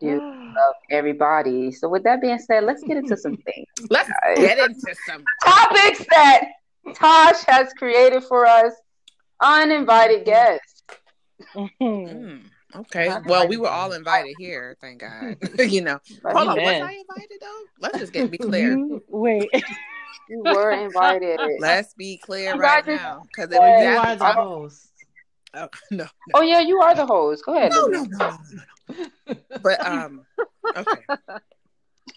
do of everybody. So with that being said, let's get into some things. Let's get into some topics that Tosh has created for us. Uninvited guests. Okay. Well, we were all invited here, thank God. You know. Hold on, was I invited though? Let's just be clear. Wait. You were invited. Let's be clear right now. Because it was you are the host. Oh, no. Oh yeah, you are the host. Go ahead. No. But okay.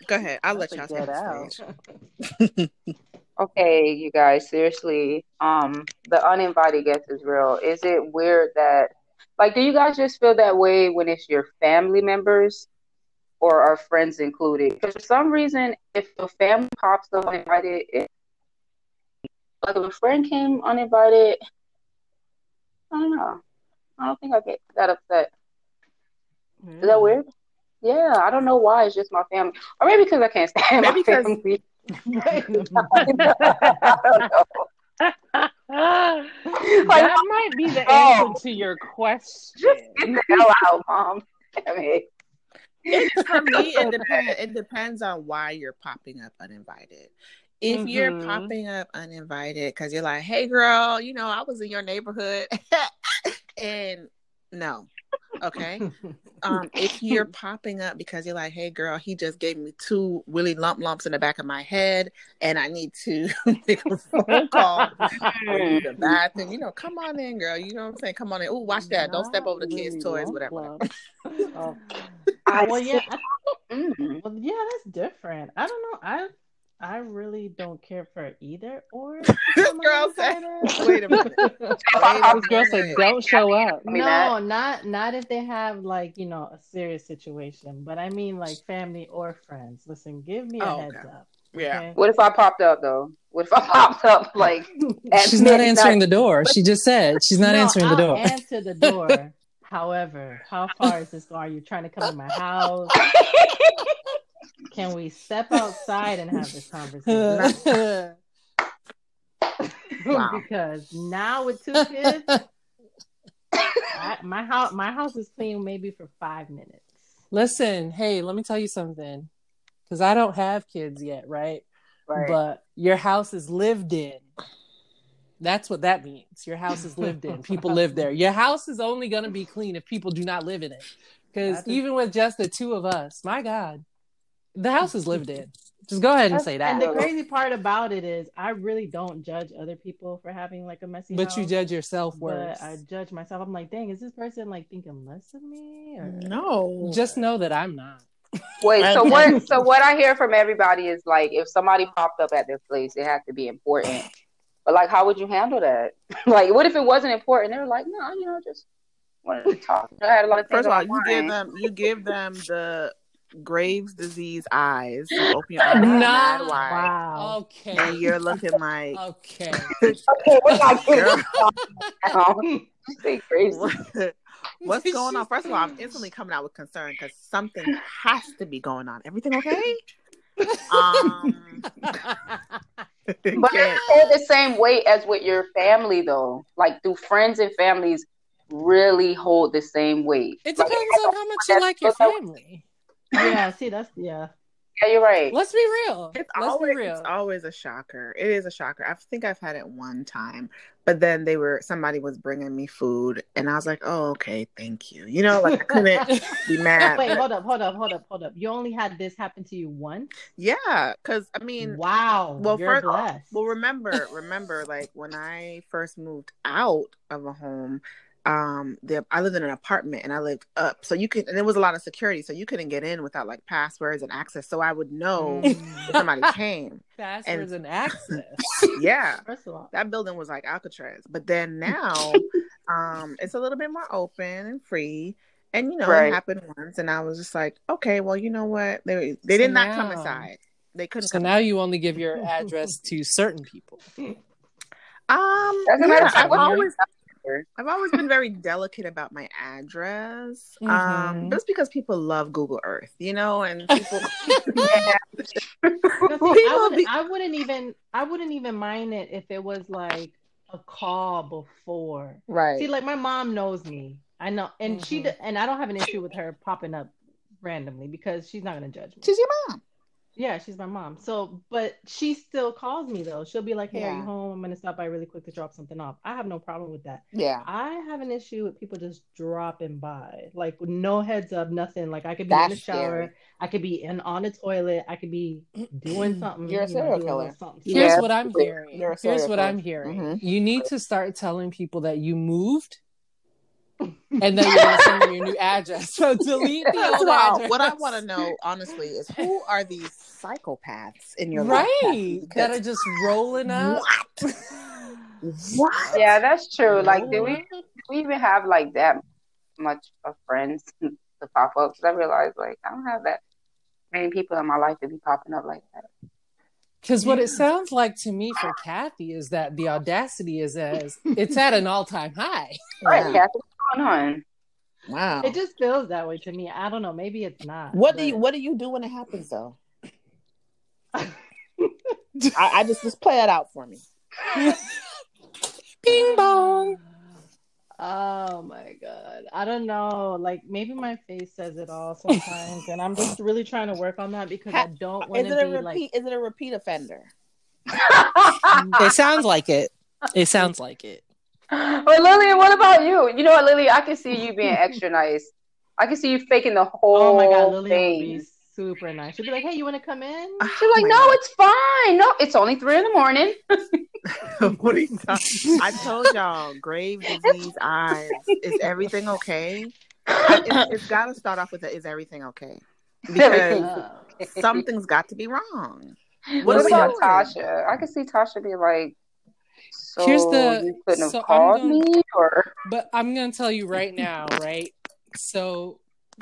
Go ahead. I'll let y'all take the stage. Okay, you guys, seriously, the uninvited guest is real. Is it weird that, like, do you guys just feel that way when it's your family members or our friends included? Because for some reason, if the family pops up uninvited, like if a friend came uninvited, I don't know. I don't think I get that upset. Is that weird? Yeah, I don't know why. It's just my family. Or maybe because I can't stand my family. That might be the answer to your question. Just get the hell out, Mom. I mean, for me, it depends on why you're popping up uninvited. If you're popping up uninvited because you're like, hey girl, you know, I was in your neighborhood and no. Okay. If you're popping up because you're like, hey girl, he just gave me 2 Willy Lump Lumps in the back of my head and I need to make a phone call or the bathroom, you know, come on in, girl. You know what I'm saying? Come on in. Oh, watch that. Don't step over the kids' toys, whatever. Well, yeah, that's different. I don't know. I really don't care for either or. This girl said, wait a minute. This girl said, don't show up. No, not if they have, like, you know, a serious situation. But I mean, like, family or friends. Listen, give me a heads up. Yeah. Okay? What if I popped up, though? What if I popped up, like, at she's midnight? Not answering the door. She just said she's not answering the door. I'll answer the door. However, how far is this going? Are you trying to come to my house? Can we step outside and have this conversation? Wow. Because now with 2 kids, my house is clean maybe for 5 minutes. Listen, hey, let me tell you something. Because I don't have kids yet, right? But your house is lived in. That's what that means. Your house is lived in. People live there. Your house is only going to be clean if people do not live in it. Because even with just the 2 of us, my God. The house is lived in. Just go ahead and say that. And the crazy part about it is I really don't judge other people for having like a messy house. But you judge yourself worse. I judge myself. I'm like, dang, is this person like thinking less of me? Or... No. Just know that I'm not. Wait, so what I hear from everybody is like if somebody popped up at their place, it had to be important. But like how would you handle that? Like what if it wasn't important? They were like, no, you know, just wanted to talk. I had a lot of things. First of all, you give them the Graves disease eyes. You open your eyes wide. Wow. Okay. And you're looking like okay. Okay, we're not kidding. Say Graves. What's going on? First of all, I'm instantly coming out with concern because something has to be going on. Everything okay? But it's the same way as with your family though. Like do friends and families really hold the same weight? It depends on how much you like your family. Yeah, see, that's, yeah, you're right. Let's be real. It's always a shocker. It is a shocker. I think I've had it one time, but then somebody was bringing me food, and I was like, oh, okay, thank you. You know, like, I couldn't be mad. Wait, hold up. You only had this happen to you once? Yeah, because, I mean. Wow, well, you're blessed. Well, remember, like, when I first moved out of a home, I lived in an apartment and I lived up, so you could, and there was a lot of security, so you couldn't get in without like passwords and access. So I would know if somebody came. Passwords and access. Yeah, first of all, that building was like Alcatraz. But then now, it's a little bit more open and free. And you know, it happened once, and I was just like, okay, well, you know what? They did not come inside. They couldn't. So now you only give your address to certain people. I've always been very delicate about my address, just because people love Google Earth, you know, and people. I wouldn't even mind it if it was like a call before, right? See, like my mom knows me, I know, and I don't have an issue with her popping up randomly because she's not going to judge me. She's your mom. Yeah, she's my mom. So, but she still calls me though. She'll be like, hey, are you home? I'm going to stop by really quick to drop something off. I have no problem with that. Yeah. I have an issue with people just dropping by. Like no heads up, nothing. Like I could be in the shower. Scary. I could be on the toilet. I could be doing something. You're a serial killer. Here's what I'm hearing. Mm-hmm. You need to start telling people that you moved and then you're gonna send them your new address. So delete the old address. What I want to know, honestly, is who are these psychopaths in your life? Right, that are just rolling up. What? Yeah, that's true. Like, do we even have like that much of friends to pop up? Because I realized like I don't have that many people in my life to be popping up like that. Because what it sounds like to me for Kathy is that the audacity is it's at an all-time high. Right, Kathy. On. Wow, it just feels that way to me. I don't know. Maybe it's not. What do you do when it happens though? I just play it out for me. Ping pong. Oh my god, I don't know. Like maybe my face says it all sometimes, and I'm just really trying to work on that because I don't want to be like. Is it a repeat offender? It sounds like it. It sounds like it. But Lily, what about you? You know what, Lily? I can see you being extra nice. I can see you faking the whole thing. Oh my god, Lily would be super nice. She'd be like, "Hey, you want to come in?" She'd be like, "No, it's fine. No, it's only 3 a.m." What are you talking? I told y'all, Graves disease eyes. Is everything okay? It's got to start off with "Is everything okay?" Because something's got to be wrong. What about Tasha? I can see Tasha be like. So here's the you couldn't have called me or but I'm gonna tell you right now, right? So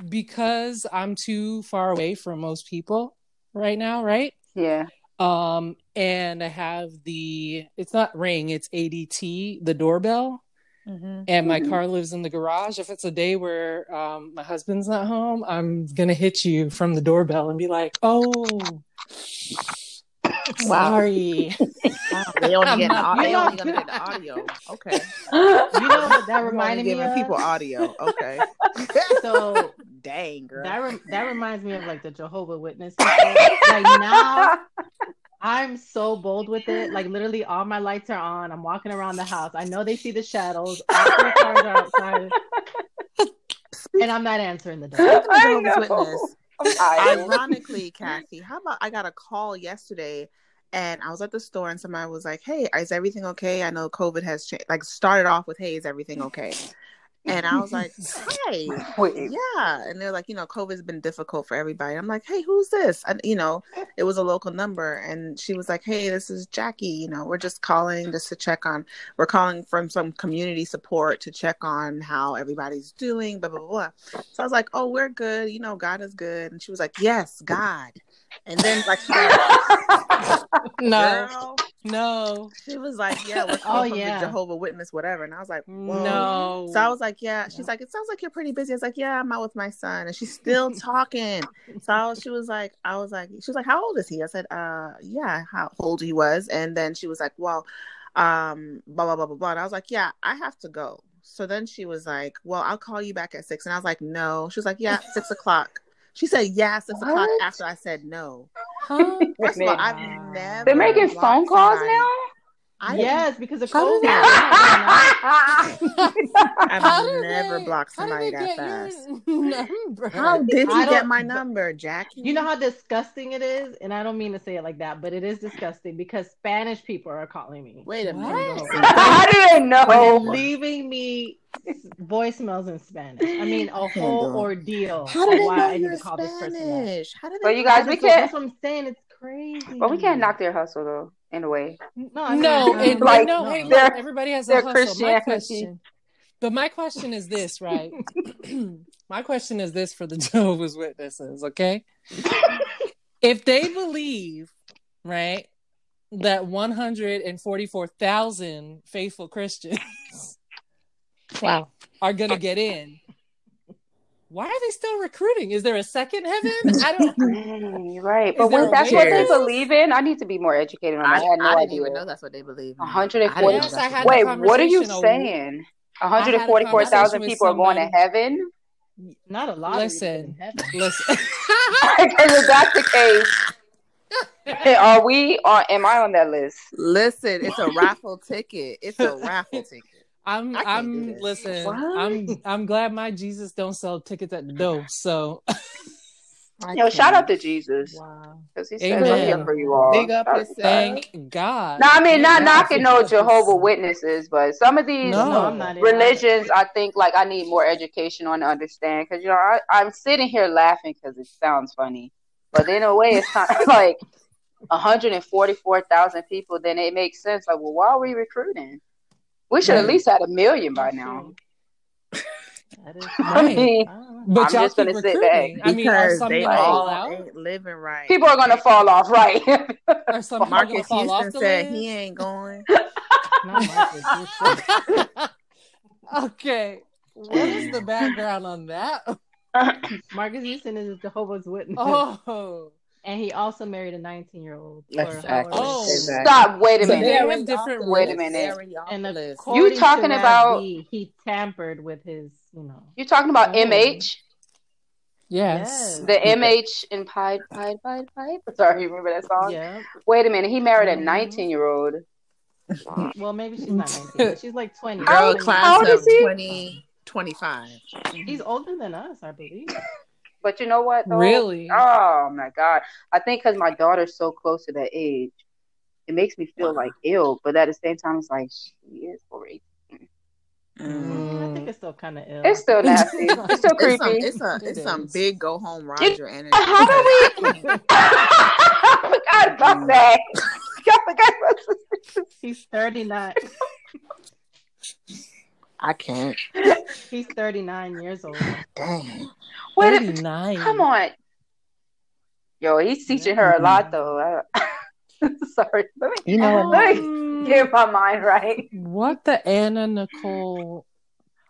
because I'm too far away from most people right now, right? Yeah. And I have it's not Ring, it's ADT, the doorbell. Mm-hmm. And my car lives in the garage. If it's a day where my husband's not home, I'm gonna hit you from the doorbell and be like, oh, sorry. Wow, they only get the audio. Okay. You know what that reminded me of? People audio. Okay. So dang, girl. That reminds me of like the Jehovah's Witness. Like now I'm so bold with it. Like literally all my lights are on. I'm walking around the house. I know they see the shadows. All the cars are outside. And I'm not answering the door. Jehovah's Witness. Ironically, Kathy, how about I got a call yesterday and I was at the store and somebody was like, hey, is everything okay? I know COVID has changed. Like started off with, hey, is everything okay? And I was like, hey, yeah. And they're like, COVID's been difficult for everybody. I'm like, hey, who's this? And, it was a local number. And she was like, hey, this is Jackie. We're just calling just to check on. We're calling from some community support to check on how everybody's doing, blah, blah, blah. So I was like, oh, we're good. God is good. And she was like, yes, God. And then like, no. She was like, yeah, we're calling the Jehovah's Witness, whatever. And I was like, whoa. No. So I was like, yeah. She's like, it sounds like you're pretty busy. I was like, yeah, I'm out with my son. And she's still talking. So she was like, how old is he? I said, yeah, how old he was. And then she was like, well, blah, blah, blah, blah, blah. And I was like, yeah, I have to go. So then she was like, well, I'll call you back at 6. And I was like, no. She was like, yeah, 6:00. She said yes, 6:00 after I said no. Huh? First of all, I've never. They're making phone calls now? Because of COVID. I've never blocked somebody that fast. How did you get my number, Jackie? You know how disgusting it is? And I don't mean to say it like that, but it is disgusting because Spanish people are calling me. Wait a minute. I didn't know. They're leaving me voicemails in Spanish. I mean, a whole ordeal. How did I need to call this person? Well, you guys, we can't. That's what I'm saying. It's crazy. Well, we can't knock their hustle, though. In a way, hey, everybody has a hustle. My question is this, right? My question is this for the Jehovah's Witnesses, okay? If they believe, right, that 144,000 faithful Christians, are gonna get in. Why are they still recruiting? Is there a second heaven? I don't know. Right. But when that's what they believe in, I need to be more educated on that. I had no idea. I know that's what they believe in. 140. Wait, what are you saying? 144,000 people are going to heaven? Not a lot. Listen. If that's the case, are we or am I on that list? Listen, it's a raffle ticket. It's a raffle ticket. I'm glad my Jesus don't sell tickets at the door. So. Yo, shout out to Jesus. Wow. Because he says I'm here for you all. Big up his thank God. No, I mean, not knocking no Jehovah's Witnesses, but some of these religions, I think, like, I need more education on to understand. Because, you know, I'm sitting here laughing because it sounds funny. But in a way, it's kind of like 144,000 people, then it makes sense. Like, well, why are we recruiting? We should at least have 1 million by now. That is right. I mean, but I'm just gonna sit back. I mean, are some people all out? Living right. People are gonna fall off, right? Or some Marcus Houston said he ain't going. Not Marcus. Okay, what is the background on that? Marcus Houston is a Jehovah's Witness. Oh. And he also married a 19-year-old. Exactly. Stop! Wait a minute. So different. Wait a minute. And you talking about he tampered with his, you know. You talking about MH? Yes. The MH in Pied. Sorry, you remember that song? Yeah. Wait a minute. He married a 19-year-old. Well, maybe she's not 19. She's like 20. Girl, class of 2025. He's older than us, I believe. But you know what, though? Really? Oh, my God. I think because my daughter's so close to that age, it makes me feel like ill. But at the same time, it's like, she is for 18. I think it's still kind of ill. It's still nasty. It's still creepy. It's some big go-home Roger energy. How do we? I forgot about that. He's 39. I can't. He's 39 years old. Dang. 39. Come on. Yo, he's teaching her a lot, though. Sorry. Let me get my mind right. What the Anna Nicole?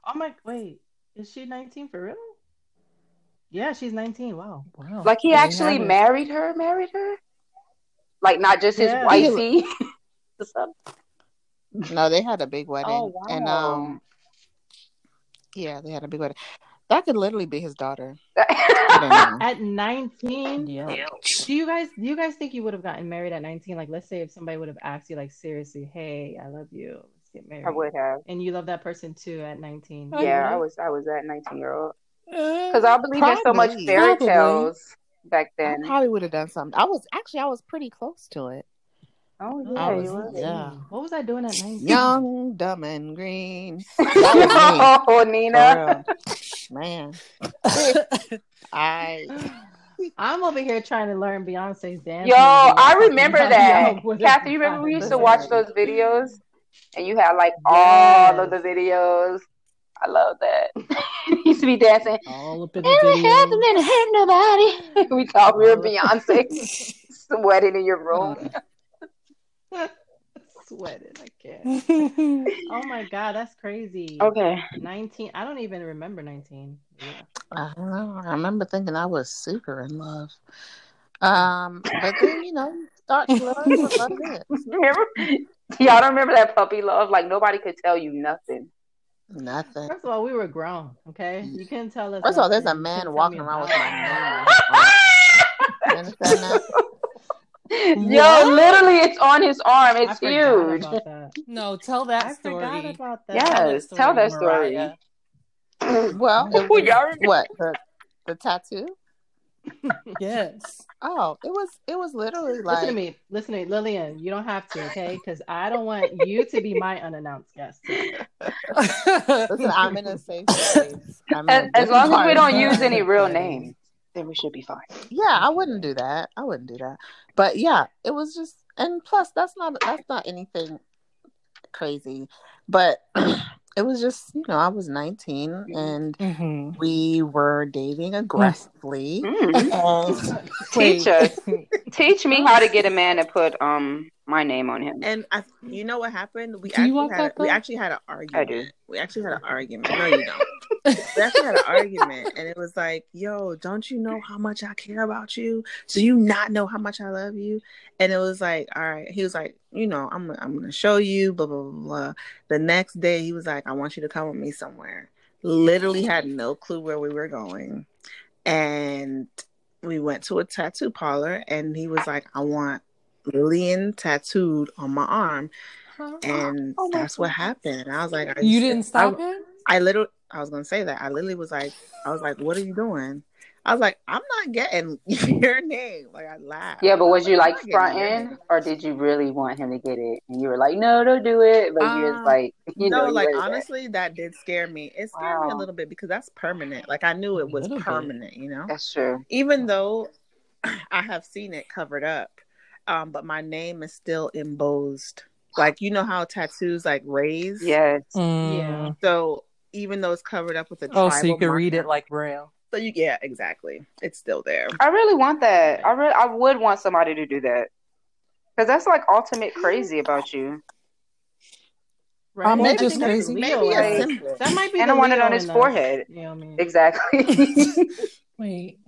I'm like, wait, is she 19 for real? Yeah, she's 19. Wow. Like he actually married her? Like not just his wifey? No, they had a big wedding. Oh, wow. And yeah, they had a big wedding. That could literally be his daughter. At 19? Yeah. Do you guys think you would have gotten married at 19? Like, let's say if somebody would have asked you, like, seriously, hey, I love you. Let's get married. I would have. And you love that person, too, at 19. Yeah, I was that 19-year-old. Because I believe there's so much fairy tales back then. I probably would have done something. I was pretty close to it. Oh, yeah, yeah. What was I doing at 19? Young, dumb, and green. Oh, Nina. Man. I'm over here trying to learn Beyonce's dance. Yo, I remember that. Kathy, you remember we used to watch those videos? And you had like all of the videos. I love that. Used to be dancing. All up in the video. Hurt nobody. We thought we were Beyonce. Sweating in your room. Sweated, I can't. Oh my God, that's crazy. Okay, 19. I don't even remember 19. Yeah. I don't know. I remember thinking I was super in love. But then you know, start to love it. Y'all don't remember that puppy love? Like nobody could tell you nothing. Nothing. First of all, we were grown. Okay, you couldn't tell us. First of all, there's a man walking around with my name. You understand that? Yo, literally, it's on his arm. It's huge. No, tell that story. I forgot about that. Yes, tell that story. Well, what? The tattoo? Yes. Oh, it was literally like. Listen to me, Lillian. You don't have to, okay? Because I don't want you to be my unannounced guest. Listen, I'm in a safe space. As long as we don't use any real names. Then we should be fine. Yeah, I wouldn't do that. But yeah, it was just, and plus that's not anything crazy. But it was just, you know, I was 19 and we were dating aggressively. Teach me how to get a man to put my name on him. And you know what happened? We actually had an argument. I do. We actually had an argument. No, you don't. We actually had an argument, and it was like, yo, don't you know how much I care about you? Do you not know how much I love you? And it was like, all right. He was like, you know, I'm gonna show you, blah, blah, blah. The next day, he was like, I want you to come with me somewhere. literally had no clue where we were going. And we went to a tattoo parlor, and he was like, I want Lillian tattooed on my arm. Huh? And that's what happened. And I was like, you didn't stop him? I was going to say that. I literally was like, what are you doing? I was like, I'm not getting your name. Like, I laughed. Yeah, but was you like fronting, or did you really want him to get it? And you were like, no, don't do it. But you was like, you know, like, honestly, that did scare me. It scared me a little bit because that's permanent. Like, I knew it was permanent, you know? That's true. Even though I have seen it covered up, but my name is still embossed. Like, you know how tattoos like raise? Yes. Mm. Yeah. So even though it's covered up with a tribal so you can read it like braille. So you, yeah, exactly. It's still there. I really want that. I would want somebody to do that, because that's like ultimate crazy about you. Right. I'm not just crazy. Maybe that might be. And I want it on his forehead. You know what I mean? Exactly. Wait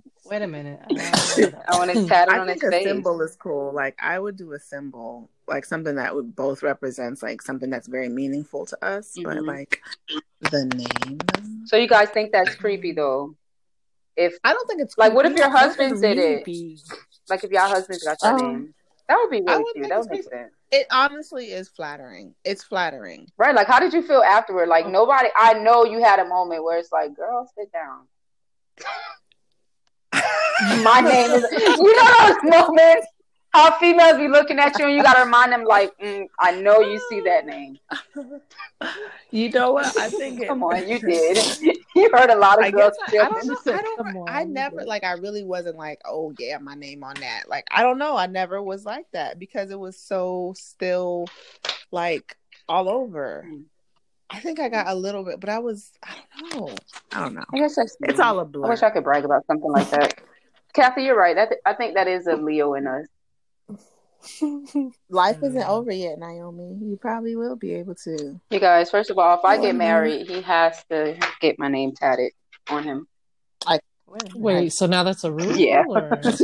a minute. I want it tatted on his face. I think a symbol is cool. Like, I would do a symbol, like something that would both represents like something that's very meaningful to us, but like the name. So you guys think that's creepy though? If I don't think it's like, what if your husband did it? Like, if your husband got your name, that would be really cute. That would make sense. It honestly is flattering. It's flattering, right? Like, how did you feel afterward? Like, nobody. I know you had a moment where it's like, girl, sit down. My name is. You know those moments how females be looking at you and you gotta remind them, like, I know you see that name. You know what? I think. Come on, you did. You heard a lot of girls. I really wasn't like, oh yeah, my name on that. Like, I don't know. I never was like that because it was so still, like, all over. I think I got a little bit, but I don't know. I guess it's all a blur. I wish I could brag about something like that. Kathy, you're right. I think that is a Leo in us. Life isn't over yet, Naomi. You probably will be able to. You guys, first of all, if I get married, he has to get my name tatted on him. So now that's a rule? Yeah. Because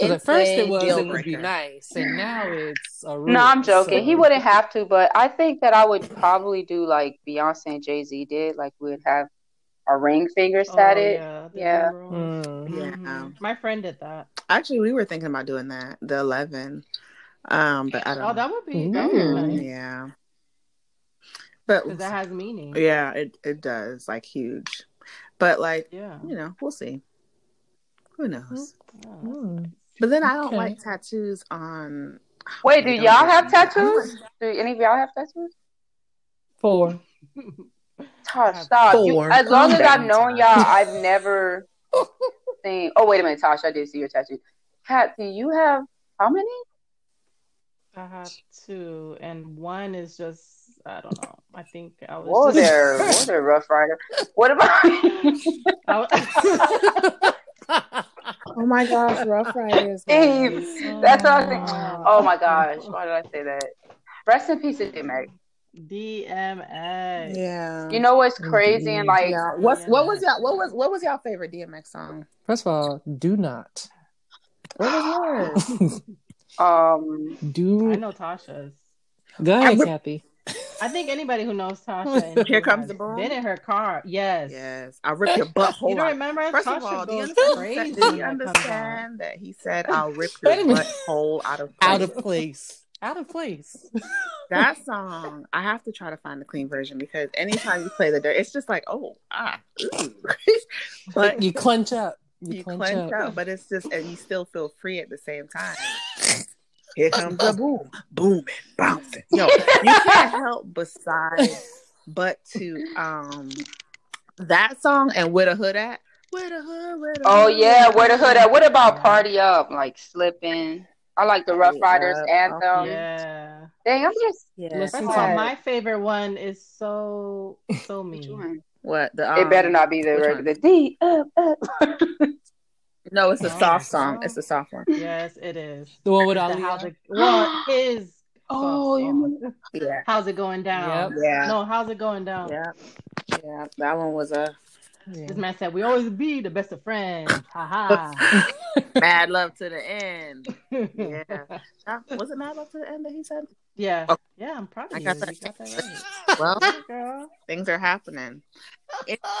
at first it would be nice, and now it's a rule. No, I'm joking. So. He wouldn't have to, but I think that I would probably do like Beyonce and Jay-Z did. Like, we would have our ring fingers tatted. Yeah. My friend did that. Actually, we were thinking about doing that, the 11. But I don't know. That would be nice. Yeah. But that has meaning. Yeah, it does, like, huge. But like, you know, we'll see. Who knows? Mm. But then I don't like tattoos on. Wait, do y'all have tattoos? Do any of y'all have tattoos? 4. Tosh, stop. 4. As long as I've known y'all, I've never seen. Oh, wait a minute, Tosh, I did see your tattoo. Kat, do you have how many? I have 2, and one is just, I don't know. I think I was. Whoa there, Rough Rider. What about oh my gosh, Rough Riders. That's what I think. Oh my gosh, why did I say that? Rest in peace to DMX. DMX. Yeah. You know what's crazy and like what was y'all favorite DMX song? First of all, Do Not. What was yours? I know Tasha's. Go ahead, Kathy. I think anybody who knows Tasha. Here comes the ball. Been in her car. Yes. I rip your butthole. You don't remember? First Tasha of all, do you understand that he said, "I'll rip your butthole out of place." That song, I have to try to find the clean version because anytime you play the dirt, it's just like, but you clench up. You clench up, but it's just, and you still feel free at the same time. Here comes the boom, booming, bouncing. No, you can't help but to that song and Where the Hood At. Where the Hood At. What about Party Up? Like Slippin'. I like the Rough Riders anthem. Yeah. Dang, I'm just. Yeah. First of all, my favorite one is so mean. What? It better not be the D up. No, it's a soft song. It's a soft one. Yes, it is. The one with Ali. How's it going down? Yeah. No, how's it going down? Yeah. That one was a Yeah. This man said, we always be the best of friends. Ha ha. Mad love to the end. Yeah. Was it mad love to the end that he said? Yeah. Oh. Yeah, I'm proud of you. I got that right. Well, girl, things are happening.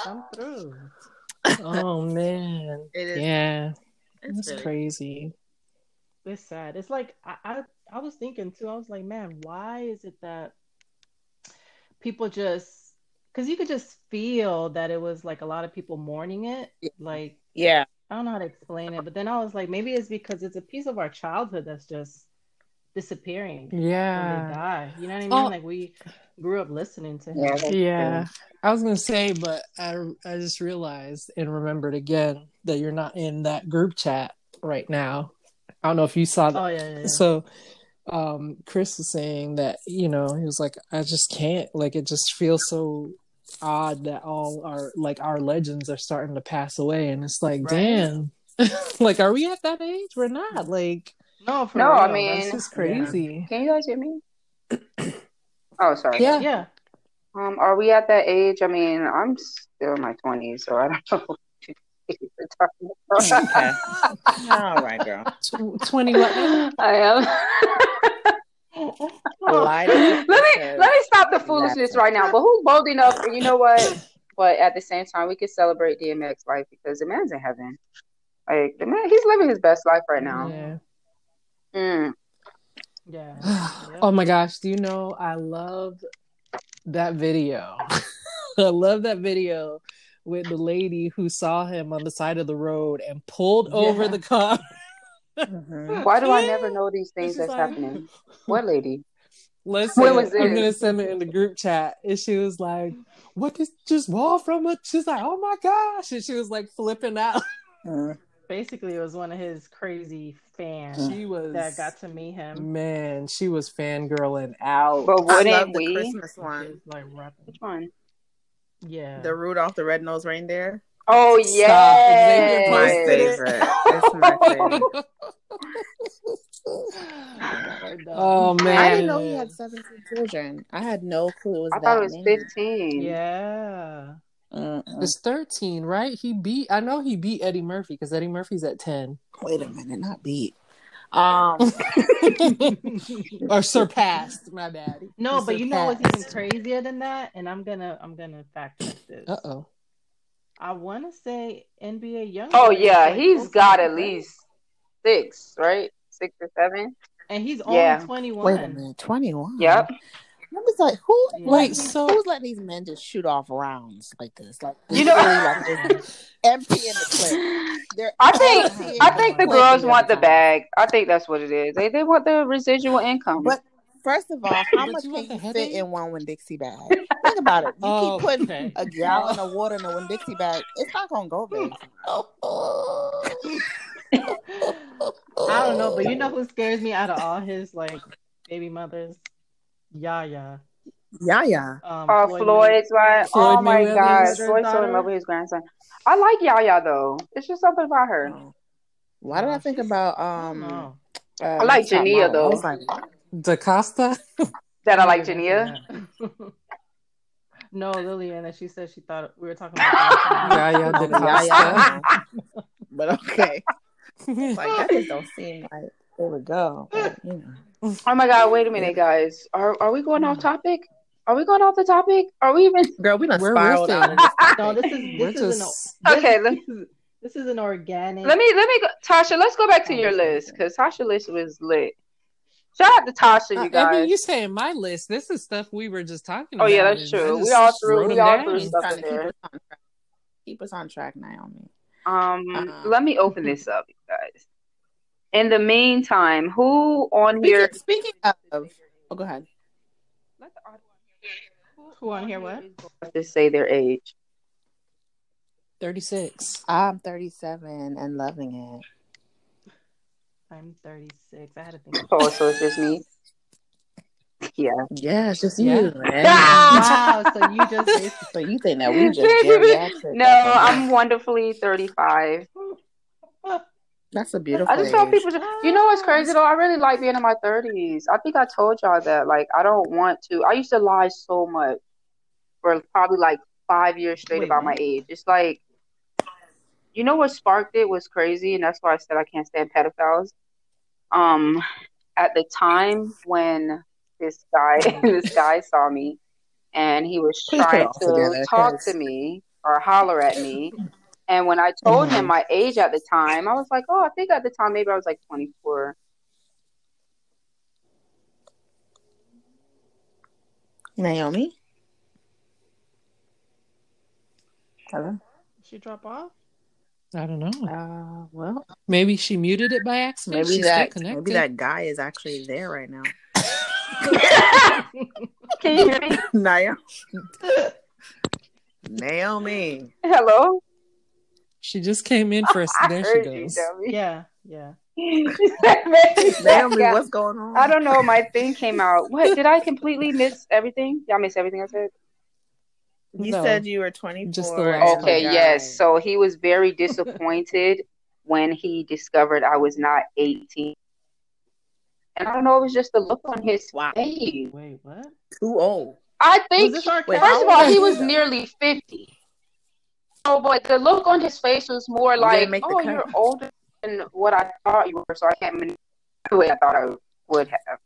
Come through. Oh, man. It is. Yeah. It's really crazy. It's sad. It's like, I was thinking, too. I was like, man, why is it that people just... Because you could just feel that it was like a lot of people mourning it. Like, yeah, I don't know how to explain it. But then I was like, maybe it's because it's a piece of our childhood that's just disappearing. Yeah. When they die. You know what I mean? Oh. Like, we grew up listening to him. Yeah. I was going to say, but I just realized and remembered again that you're not in that group chat right now. I don't know if you saw that. Oh, yeah. So... Chris was saying that, you know, he was like, I just can't, like, it just feels so odd that all our legends are starting to pass away, and it's like, right. Damn, like, are we at that age? We're not, like, no, real. I mean, this is crazy. Yeah. Can you guys hear me? Oh, sorry. Yeah. Are we at that age? I mean, I'm still in my 20s, so I don't know. Okay. All right, girl. 21. I am. let me stop the foolishness right now. But who's bold enough? And you know what? But at the same time, we can celebrate DMX life because the man's in heaven. Like, the man, he's living his best life right now. Yeah. Yeah. Oh my gosh! Do you know? I love that video. With the lady who saw him on the side of the road and pulled over the car. Mm-hmm. Why do I never know these things that's happening? What lady? Listen, I'm going to send it in the group chat. And she was like, what did just wall from it? She's like, oh my gosh. And she was like flipping out. Basically, it was one of his crazy fans that got to meet him. Man, she was fangirling out. But wouldn't we? The Christmas one. Like, which one? Yeah, the Rudolph the Red-Nosed Reindeer. Oh yeah, my favorite. It's my favorite. Oh man, I didn't know he had 17 children. I had no clue. I thought it was 15. Yeah, it's 13, right? I know he beat Eddie Murphy because Eddie Murphy's at 10. Wait a minute, not beat. Or surpassed, my bad. No, but you know what's even crazier than that? And I'm gonna fact check this. Uh-oh. I wanna say NBA Young. Oh yeah, he's got at least 6, right? 6 or 7. And he's only 21. Wait a minute, 21. Yep. I was like, who's letting these men just shoot off rounds like this? Like, you know, like empty in the clip. I think the girls want the bag. I think that's what it is. They want the residual income. But first of all, how much can you fit in one Winn-Dixie bag? Think about it. You keep putting a gallon of water in a Winn-Dixie bag. It's not gonna go big. I don't know, but you know who scares me out of all his like baby mothers? Yaya. Floyd's wife. Oh my gosh, Floyd's so in love with his grandson. I like Yaya though. It's just something about her. Why did I think about I like Jania though. Like, Da Costa. That I like Jania. No, Liliana. She said she thought we were talking about Yaya Da Costa. But okay, like that just don't seem like it would go. But, you know. Oh my god, wait a minute, guys. Are we going off topic? Are we going off the topic? Are we even... Girl, we done spiraled out of this topic. No, this is an organic... Let me go... Tasha, let's go back to your list, because Tasha's list was lit. Shout out to Tasha, you guys. I mean, you're saying my list. This is stuff we were just talking about. Oh, yeah, that's true. We all threw stuff in there. Keep us on track, Naomi. Let me open this up, you guys. In the meantime, who on here? Speaking of, go ahead. Let the audience hear. Who on here? What? Just say their age. 36. I'm 37 and loving it. I'm 36. I had to think. Oh, so it's just me. Yeah, it's just you. Man. Wow. So you think that we just? No, I'm wonderfully 35. That's a beautiful. I just want people to. You know what's crazy though? I really like being in my 30s. I think I told y'all that. Like, I don't want to. I used to lie so much for probably like 5 years straight about my age. It's like, you know what sparked it was crazy, and that's why I said I can't stand pedophiles. At the time when this guy saw me, and he was trying to talk to me or holler at me, and when I told him my age at the time, I was like, oh, I think at the time maybe I was like 24. Naomi? Hello? Did she drop off? I don't know. Well, maybe she muted it by accident. Maybe that guy is actually there right now. Can you hear me? Naomi. Hello? She just came in for a... There she goes. You, yeah. Naomi, what's going on? I don't know. My thing came out. What? Did I completely miss everything? Y'all miss everything I said? You said you were 24. Okay, yes. So he was very disappointed when he discovered I was not 18. And I don't know, it was just the look on his face. Wait, what? Too old. I think, first of all, he was nearly 50. Oh, but the look on his face was more like, oh, you're older than what I thought you were, so I can't manipulate the way I thought I would have.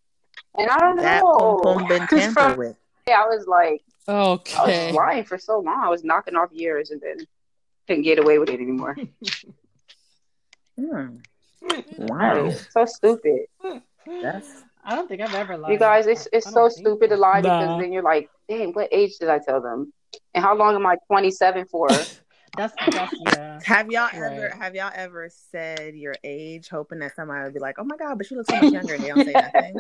And I don't know. I was like, okay. I was lying for so long. I was knocking off years and then couldn't get away with it anymore. Wow. So stupid. I don't think I've ever lied. You guys, it's so stupid to lie because then you're like, dang, what age did I tell them? And how long am I 27 for? That's yeah. Have y'all ever said your age hoping that somebody would be like, oh my god, but you look so much younger, and they don't say nothing?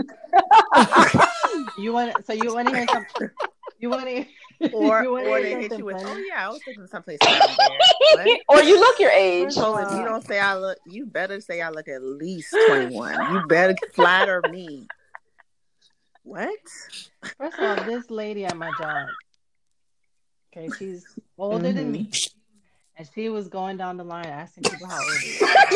Or they hit you with, oh yeah, I was thinking someplace down there. Or you look your age. So if you don't say I look, you better say I look at least 21. You better flatter me. What? First of all, this lady at my job, okay, she's older than me. And she was going down the line asking people how old they are.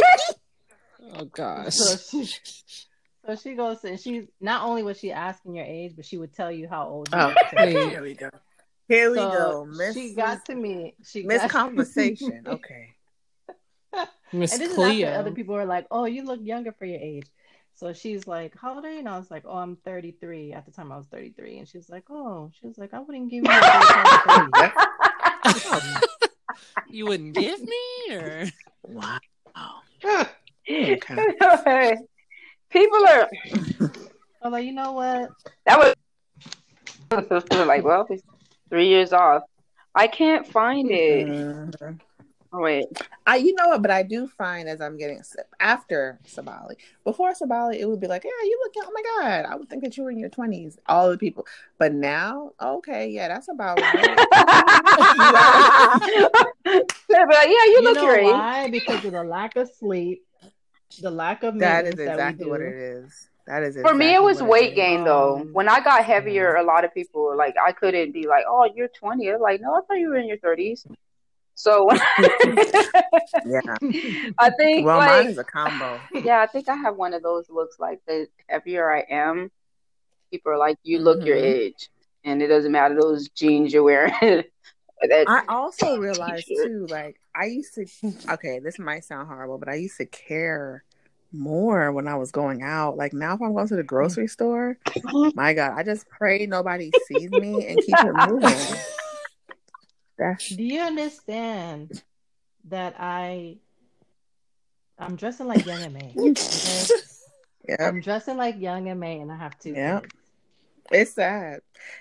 Oh gosh. So she goes, and she's not only was she asking your age, but she would tell you how old you are. Oh, here we go. Miss, she got to me. Miss Conversation. Okay. Miss Cleo. And other people were like, oh, you look younger for your age. So she's like, how old are you? And I was like, oh, I'm 33. At the time, I was 33. And she was like, I wouldn't give you a You wouldn't give me? Or... Wow. Okay. People are... I'm like, you know what? That was... like, well, it's 3 years off. I can't find it. Oh, wait. You know what? But I do find as I'm getting... After Somali. Before Somali, it would be like, yeah, you look... Oh, my God. I would think that you were in your 20s. All the people. But now, okay, yeah, that's about right. But yeah, you look great. Why? Because of the lack of sleep. The lack of that is exactly what it is. That is exactly for me. It was weight gain, though. When I got heavier, a lot of people were like, I couldn't be like, oh, you're 20. I'm like, no, I thought you were in your 30s. So, yeah, I think. Well, mine is a combo. Yeah, I think I have one of those looks. Like the heavier I am, people are like, you look your age, and it doesn't matter those jeans you're wearing. I also realized too, like I used to, okay, this might sound horrible, but I used to care more when I was going out. Like now if I'm going to the grocery store, my God, I just pray nobody sees me and keep it moving. Do you understand that I'm dressing like Young Ma? Okay? Yep. I'm dressing like Young Ma and I have 2 kids. Yep. It's sad.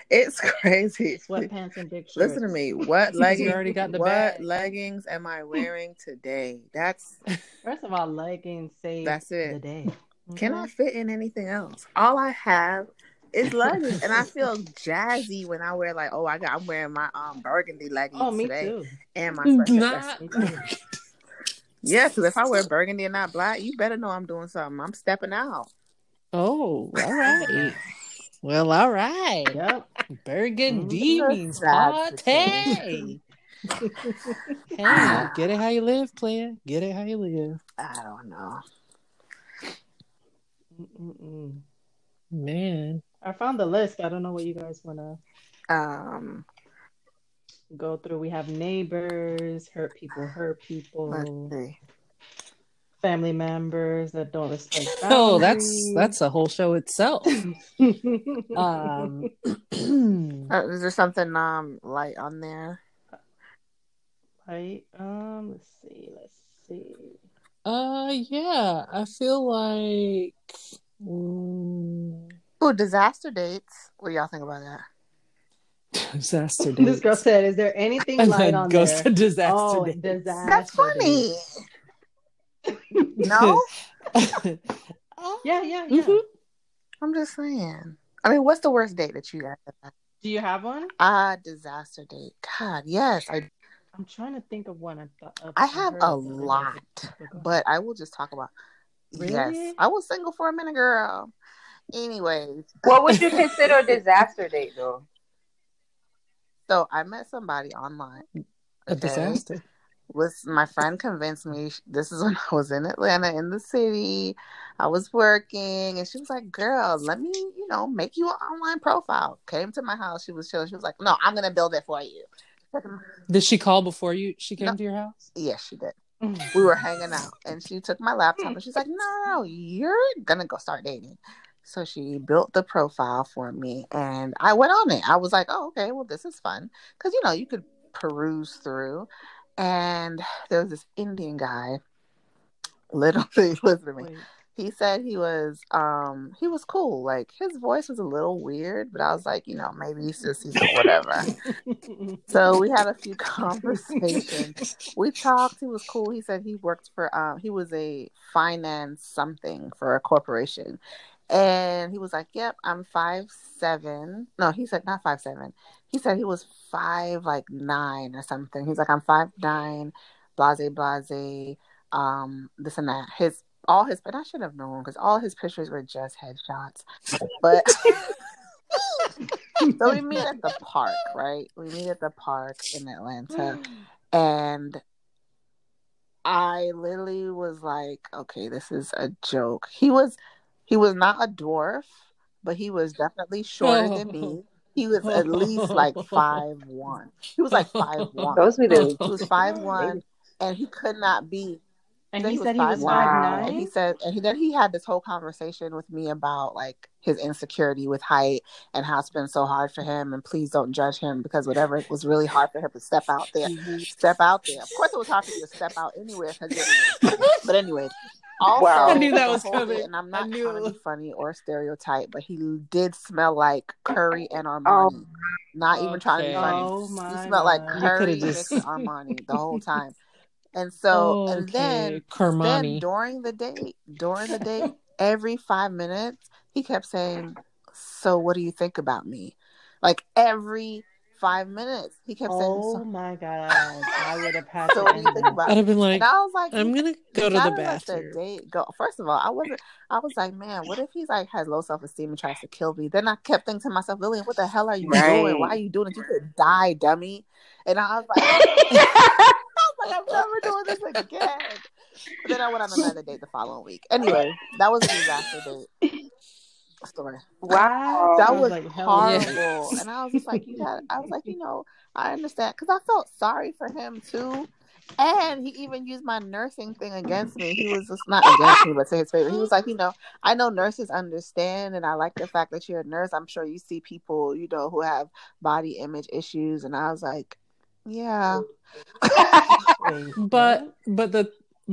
It's crazy. Sweatpants and big shirts. Listen to me. What leggings am I wearing today? That's first of all, leggings save that's it. The day. Mm-hmm. Can I fit in anything else? All I have is leggings, and I feel jazzy when I wear like, oh, I'm wearing my burgundy leggings today, too. And my fresh. Yeah, because if I wear burgundy and not black, you better know I'm doing something. I'm stepping out. Oh, all right. Well, all right. Yep. Burgundy means party. Hey, get it how you live, player. Get it how you live. I don't know. Man. I found the list. I don't know what you guys want to... go through. We have neighbors, hurt people, family members that don't respect boundaries. Oh, that's a whole show itself. Is there something light on there? Light. Let's see. Yeah, I feel like. Oh, disaster dates. What do y'all think about that? Disaster dates. This girl said, "Is there anything light on goes there?" To disaster dates. Disaster that's funny. Dates. No. Yeah. Mm-hmm. I'm just saying. I mean, what's the worst date that you guys have? Do you have one? Disaster date. God, yes. I'm trying to think of one. I have a lot, but I will just talk about. Really? Yes, I was single for a minute, girl. Anyways, what would you consider a disaster date, though? So I met somebody online. Okay? A disaster. My friend convinced me. This is when I was in Atlanta, in the city. I was working, and she was like, "Girl, let me, make you an online profile." Came to my house. She was chill. She was like, "No, I'm gonna build it for you." Did she call before she came to your house? Yes, she did. We were hanging out, and she took my laptop, and she's like, "No, you're gonna go start dating." So she built the profile for me, and I went on it. I was like, "Oh, okay. Well, this is fun," because you could peruse through. And there was this Indian guy, literally, listen to me. He said he was cool. Like, his voice was a little weird, but I was like, maybe he's just, whatever. So we had a few conversations. We talked. He was cool. He said he worked for, he was a finance something for a corporation. And he was like, "Yep, I'm 5'7". No, he said not 5'7". He said he was 5'9" or something. He's like, "I'm 5'9", blase, this and that." But I should have known because all his pictures were just headshots. But so we meet at the park, right? We meet at the park in Atlanta, and I literally was like, "Okay, this is a joke." He was not a dwarf, but he was definitely shorter than me. He was at least like 5'1". He was like 5'1". He was 5'1", and he could not be. And he said he was 5'9". And then he had this whole conversation with me about like his insecurity with height and how it's been so hard for him. And please don't judge him because whatever, it was really hard for him to step out there. Of course, it was hard for you to step out anywhere. But anyway. Also, wow. I knew that was coming. And I'm not trying to be funny or stereotype, but he did smell like curry and Armani. Even trying to be funny. He smelled like curry and Armani the whole time. And so, and then during the date, every 5 minutes, he kept saying, "So what do you think about me?" Like every 5 minutes, he kept saying, "Oh my God, I would have had." So what do you think about it? I'd have been like, and I was like, "I'm gonna go to the bathroom." First of all, I was like, "Man, what if he's like has low self esteem and tries to kill me?" Then I kept thinking to myself, "Lillian, what the hell are you doing? Why are you doing it? You could die, dummy." And I was like, "I'm never doing this again." But then I went on another date the following week. Anyway, that was a disaster date. Story. Wow, that was like, horrible, yeah. And I was just like, I understand because I felt sorry for him too, and he even used my nursing thing against me. He was just not against me, but to his favor. He was like, I know nurses understand, and I like the fact that you're a nurse. I'm sure you see people, who have body image issues, and I was like, yeah,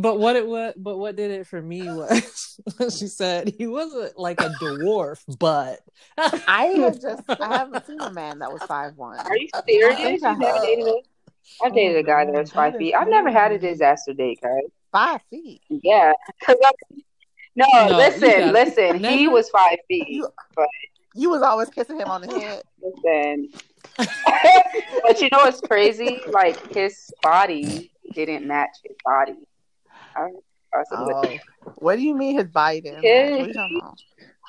But what did it for me was she said he wasn't like a dwarf, but I haven't seen a man that was 5'1". Are you serious? I've dated a guy that was 5 feet. I've never had a disaster date, guys. 5 feet. Yeah. No, listen. He was 5 feet. You was always kissing him on the head. Listen. But it's crazy? Like his body didn't match his body. What do you mean his body?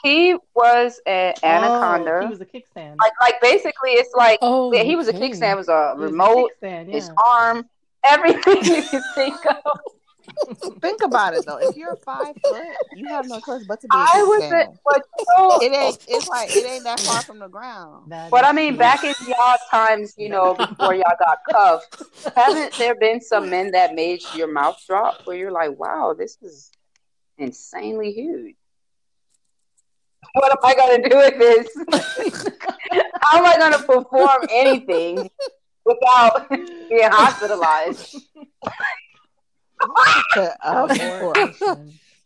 He was an anaconda. He was a kickstand. Like basically, it's like he was a kickstand. It was a remote. His arm, everything you could think of. Think about it though. If you're 5 foot, you have no choice but to be. I wasn't, but it ain't. It's like it ain't that far from the ground. But I mean, back in y'all times, you know, before y'all got cuffed, haven't there been some men that made your mouth drop where you're like, "Wow, this is insanely huge. What am I gonna do with this? How am I gonna perform anything without being hospitalized?"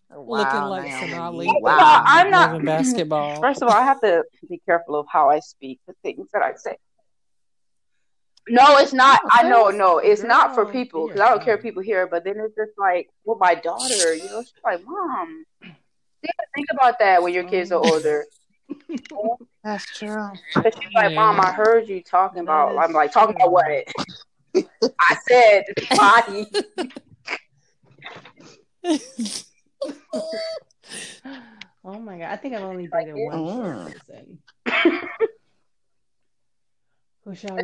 Looking like Sonali. Wow. I'm not basketball. First of all, I have to be careful of how I speak, the things that I say. No, it's not. I know, no, it's not for people because I don't care if people hear. But then it's just like, well, my daughter, you know, she's like, "Mom, think about that when your kids are older." That's true. She's like, "Mom, I heard you talking about." I'm like, "Talking about what?" I said, "Body." Oh my god! I think I've only dated one person. Who shall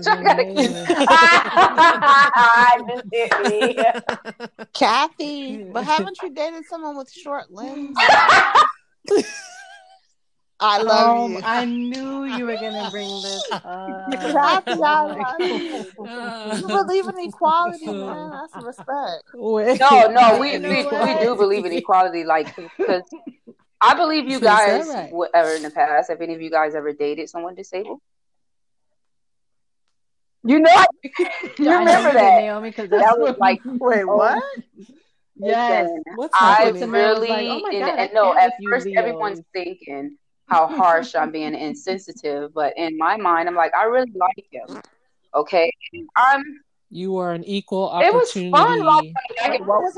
Kathy, but haven't you dated someone with short limbs? I love you. I knew you were gonna bring this up. Kathy, you believe in equality, man. That's a respect. No, we do believe in equality, like because I believe you guys whatever in the past. Have any of you guys ever dated someone disabled? You know, you remember that, Naomi? Because that was like, wait, what? Yes, what's happening? I really, like, oh God, and no, at first everyone's thinking how harsh I'm being, insensitive, but in my mind, I'm like, I really like him. Okay, you are an equal opportunity. It was fun. What was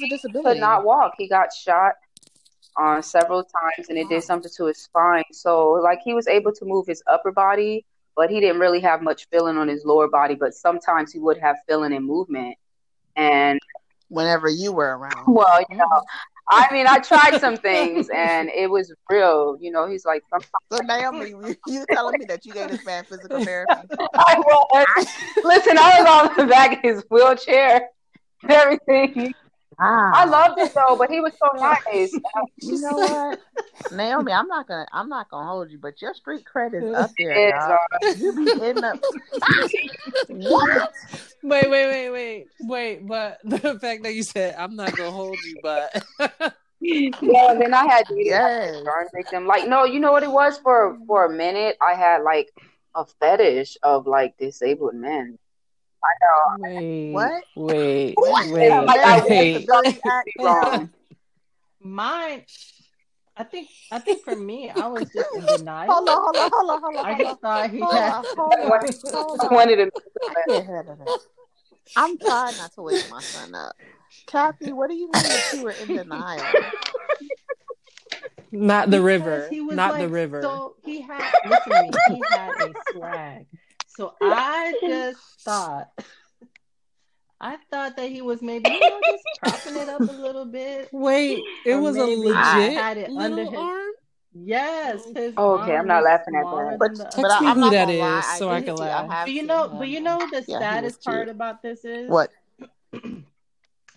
the disability? He could not walk. He got shot several times, and it did something to his spine. So, like, he was able to move his upper body, but he didn't really have much feeling on his lower body, but sometimes he would have feeling and movement. And whenever you were around, well, you know, I mean, I tried some things and it was real, you know. He's like, sometimes. So, Naomi, you telling me that you gave this man physical therapy? Listen, I was on the back of his wheelchair and everything. I loved it though, but he was so nice. You know what, Naomi? I'm not gonna hold you, but your street cred is up there. You be hitting up. What? Wait! But the fact that you said I'm not gonna hold you, but yeah. Then I had to make them like, no, you know what it was for a minute. I had like a fetish of like disabled men. I know. Wait. Mine, I think for me, I was just in denial. Hold on. I just thought he had. I'm trying not to wake my son up. Kathy, what do you mean that you were in denial? Not the river. Not like, the river. So he had a swag. So I just thought that he was maybe, you know, just propping it up a little bit. Wait, it was a legit had it under his arm? Yes. Okay, I'm not laughing at that. But text me who that is so I can laugh. But you know what the saddest part about this is? What?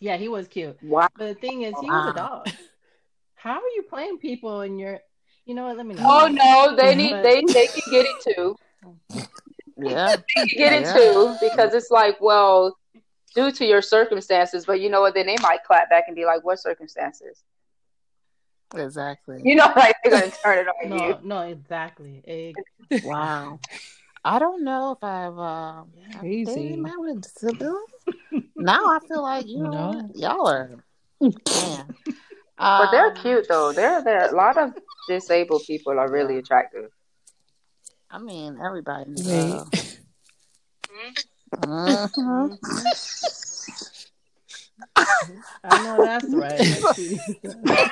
Yeah, he was cute. Wow. But the thing is, he was a dog. How are you playing people in your, you know what, let me know. Oh, no, they can get it too. Yeah, you get into because it's like, well, due to your circumstances, but you know what? Then they might clap back and be like, "What circumstances?" Exactly. You know, like they're gonna turn it on you. No, exactly. Wow. I don't know if I've crazy man with a disability. Now I feel like y'all are. Man. But they're cute though. There. A lot of disabled people are really attractive. I mean, everybody. Mm-hmm. I know that's right.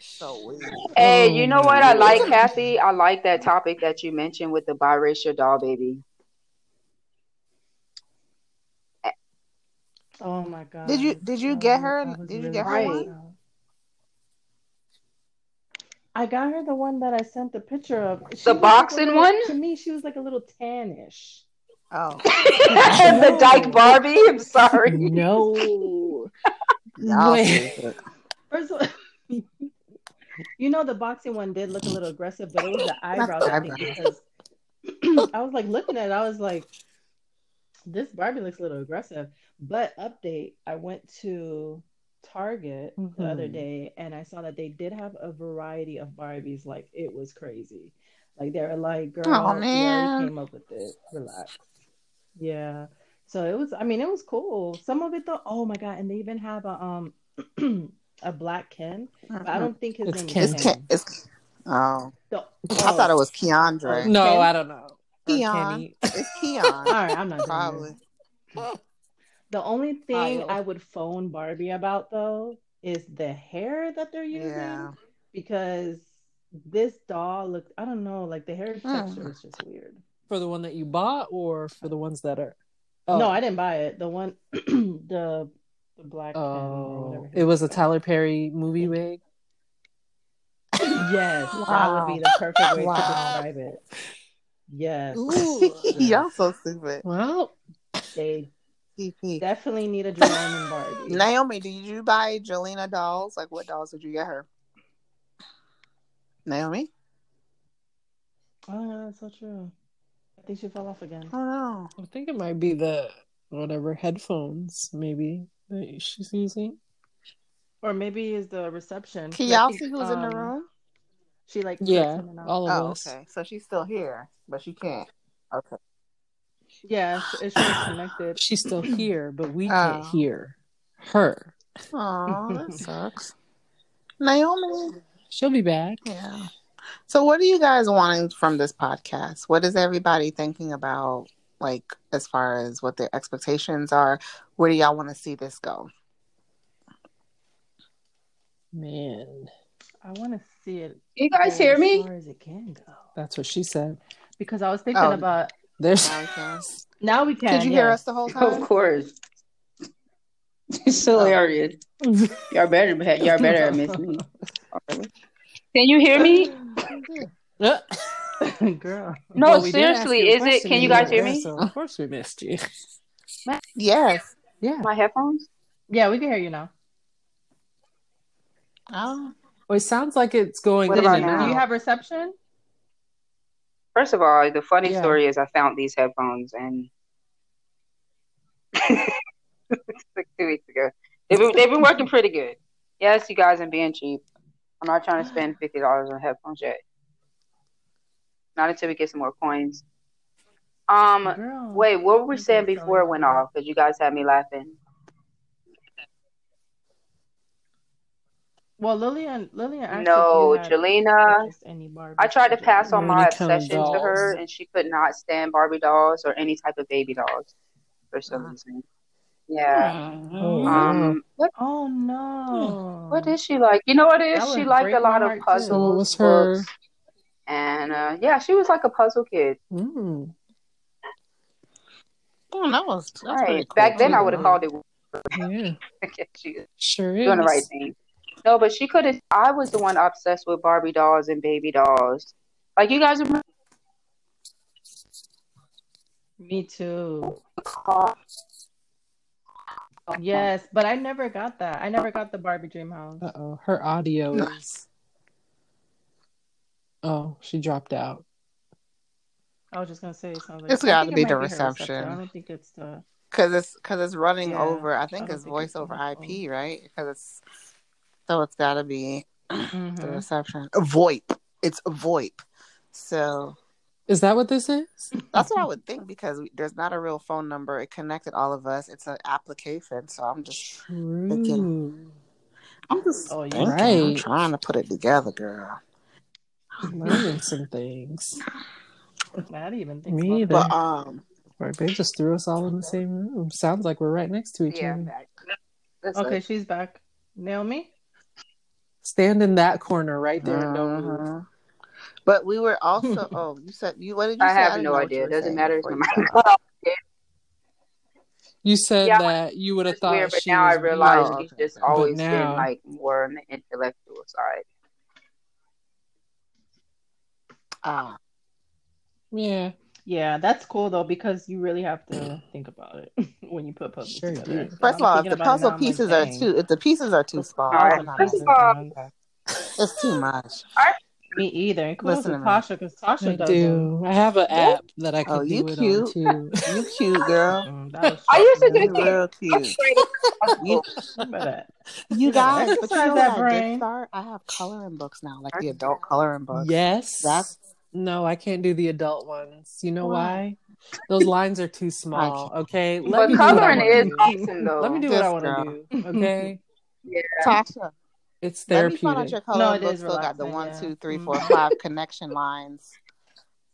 So weird. Hey, you know what I like, Kathy? I like that topic that you mentioned with the biracial doll baby. Oh my god! Did you get her? Did you get her one? I got her the one that I sent the picture of. The boxing one? To me, she was like a little tannish. Oh. The Dyke Barbie? I'm sorry. No. First of all, you know, the boxing one did look a little aggressive, but it was the eyebrows, I think, because I was like looking at it. I was like, this Barbie looks a little aggressive. But update, I went to Target the other day and I saw that they did have a variety of Barbies. Like, it was crazy. Like, they were like, girl, oh, man. You came up with it. Relax. Yeah. So it was, I mean, it was cool. Some of it though, oh my God. And they even have a black Ken. But I don't think his name Ken. Is Ken. It's, I thought it was Keandre. No, Ken? I don't know. Keon. It's Keon. All right, I'm not probably. The only thing I would phone Barbie about though is the hair that they're using because this doll looked, I don't know, like the hair texture is just weird. For the one that you bought or for the ones that are? Oh. No, I didn't buy it. The one, the black. Oh, it was a Tyler Perry movie wig. Yes, that would be the perfect way to describe it. Yes. Ooh, y'all so stupid. Well, they definitely need a Jelena and Barbie. Naomi, did you buy Jelena dolls? Like, what dolls did you get her? Naomi? Oh, yeah, that's so true. I think she fell off again. I don't know. I think it might be the whatever headphones, maybe, that she's using. Or maybe is the reception. Can y'all see who's in the room? She like all of us. Okay, so she's still here, but she can't. Okay. Yeah, it's connected. She's still here, but we can't hear her. Oh, that sucks. Naomi, she'll be back. Yeah. So, what are you guys wanting from this podcast? What is everybody thinking about, like, as far as what their expectations are? Where do y'all want to see this go? Man. I want to see it. You guys hear me? As far as it can go. That's what she said. Because I was thinking about. There's. Now we can. Did you hear us the whole time? Of course. It's hilarious. Y'all better have missed me. Can you hear me? Girl. No, seriously, is it? Can you guys hear me? So of course, we missed you. Yes. Yeah. My headphones. Yeah, we can hear you now. Oh. Well, it sounds like it's going in and out. Do you have reception? First of all, the funny story is I found these headphones and like 2 weeks ago. They've been working pretty good. Yes, you guys, I'm being cheap. I'm not trying to spend $50 on headphones yet. Not until we get some more coins. Wait, what were we saying before it went off? Because you guys had me laughing. Well, Lillian actually Jelena. I tried to pass on my obsession to her, and she could not stand Barbie dolls or any type of baby dolls for some reason. Yeah. Oh. What is she like? You know what it is? She liked a lot of puzzles. Was her? Books, and she was like a puzzle kid. Mm. Oh, that was right. Cool. Back then, I would have called it. Yeah. She sure is doing the right thing. No, but she couldn't. I was the one obsessed with Barbie dolls and baby dolls. Like, you guys remember? Me too. Yes, but I never got that. I never got the Barbie dream house. Uh-oh. Her audio is... Oh, she dropped out. I was just going to say something. It's got to be the reception. I don't think it's the... Because it's running over. I think it's voice over IP, right? Because it's... So it's got to be the reception. VoIP. It's VoIP. So. Is that what this is? That's what I would think, because there's not a real phone number. It connected all of us. It's an application. So I'm just thinking. I'm trying to put it together, girl. I'm learning some things. I didn't even think me either. But, they just threw us all in the same room. Sounds like we're right next to each other. Okay, she's back. Naomi? Stand in that corner right there. No, but we were also. Oh, you said you. What did you say? I have no idea. It doesn't matter. You said that you would have thought weird, but she. But now I realize she's just always been like more on the intellectual side. Ah, yeah. Yeah, that's cool though, because you really have to think about it when you put puzzles together. So first of all, if the puzzle pieces are too, if the pieces are too small, it's too much. Me either. It comes to Tasha because Tasha does. I have an app that I can do it on too. You cute girl. I used to do real cute. You guys, but you know that brain. I have coloring books now, like the adult coloring books. Yes, that's. No, I can't do the adult ones. You know why? Those lines are too small. Okay, let me coloring is awesome though. Let me do what I want to do. Okay, yeah. Tasha. It's therapeutic. Let me find out your color book still got the 1, 2, 3, 4, 5 connection lines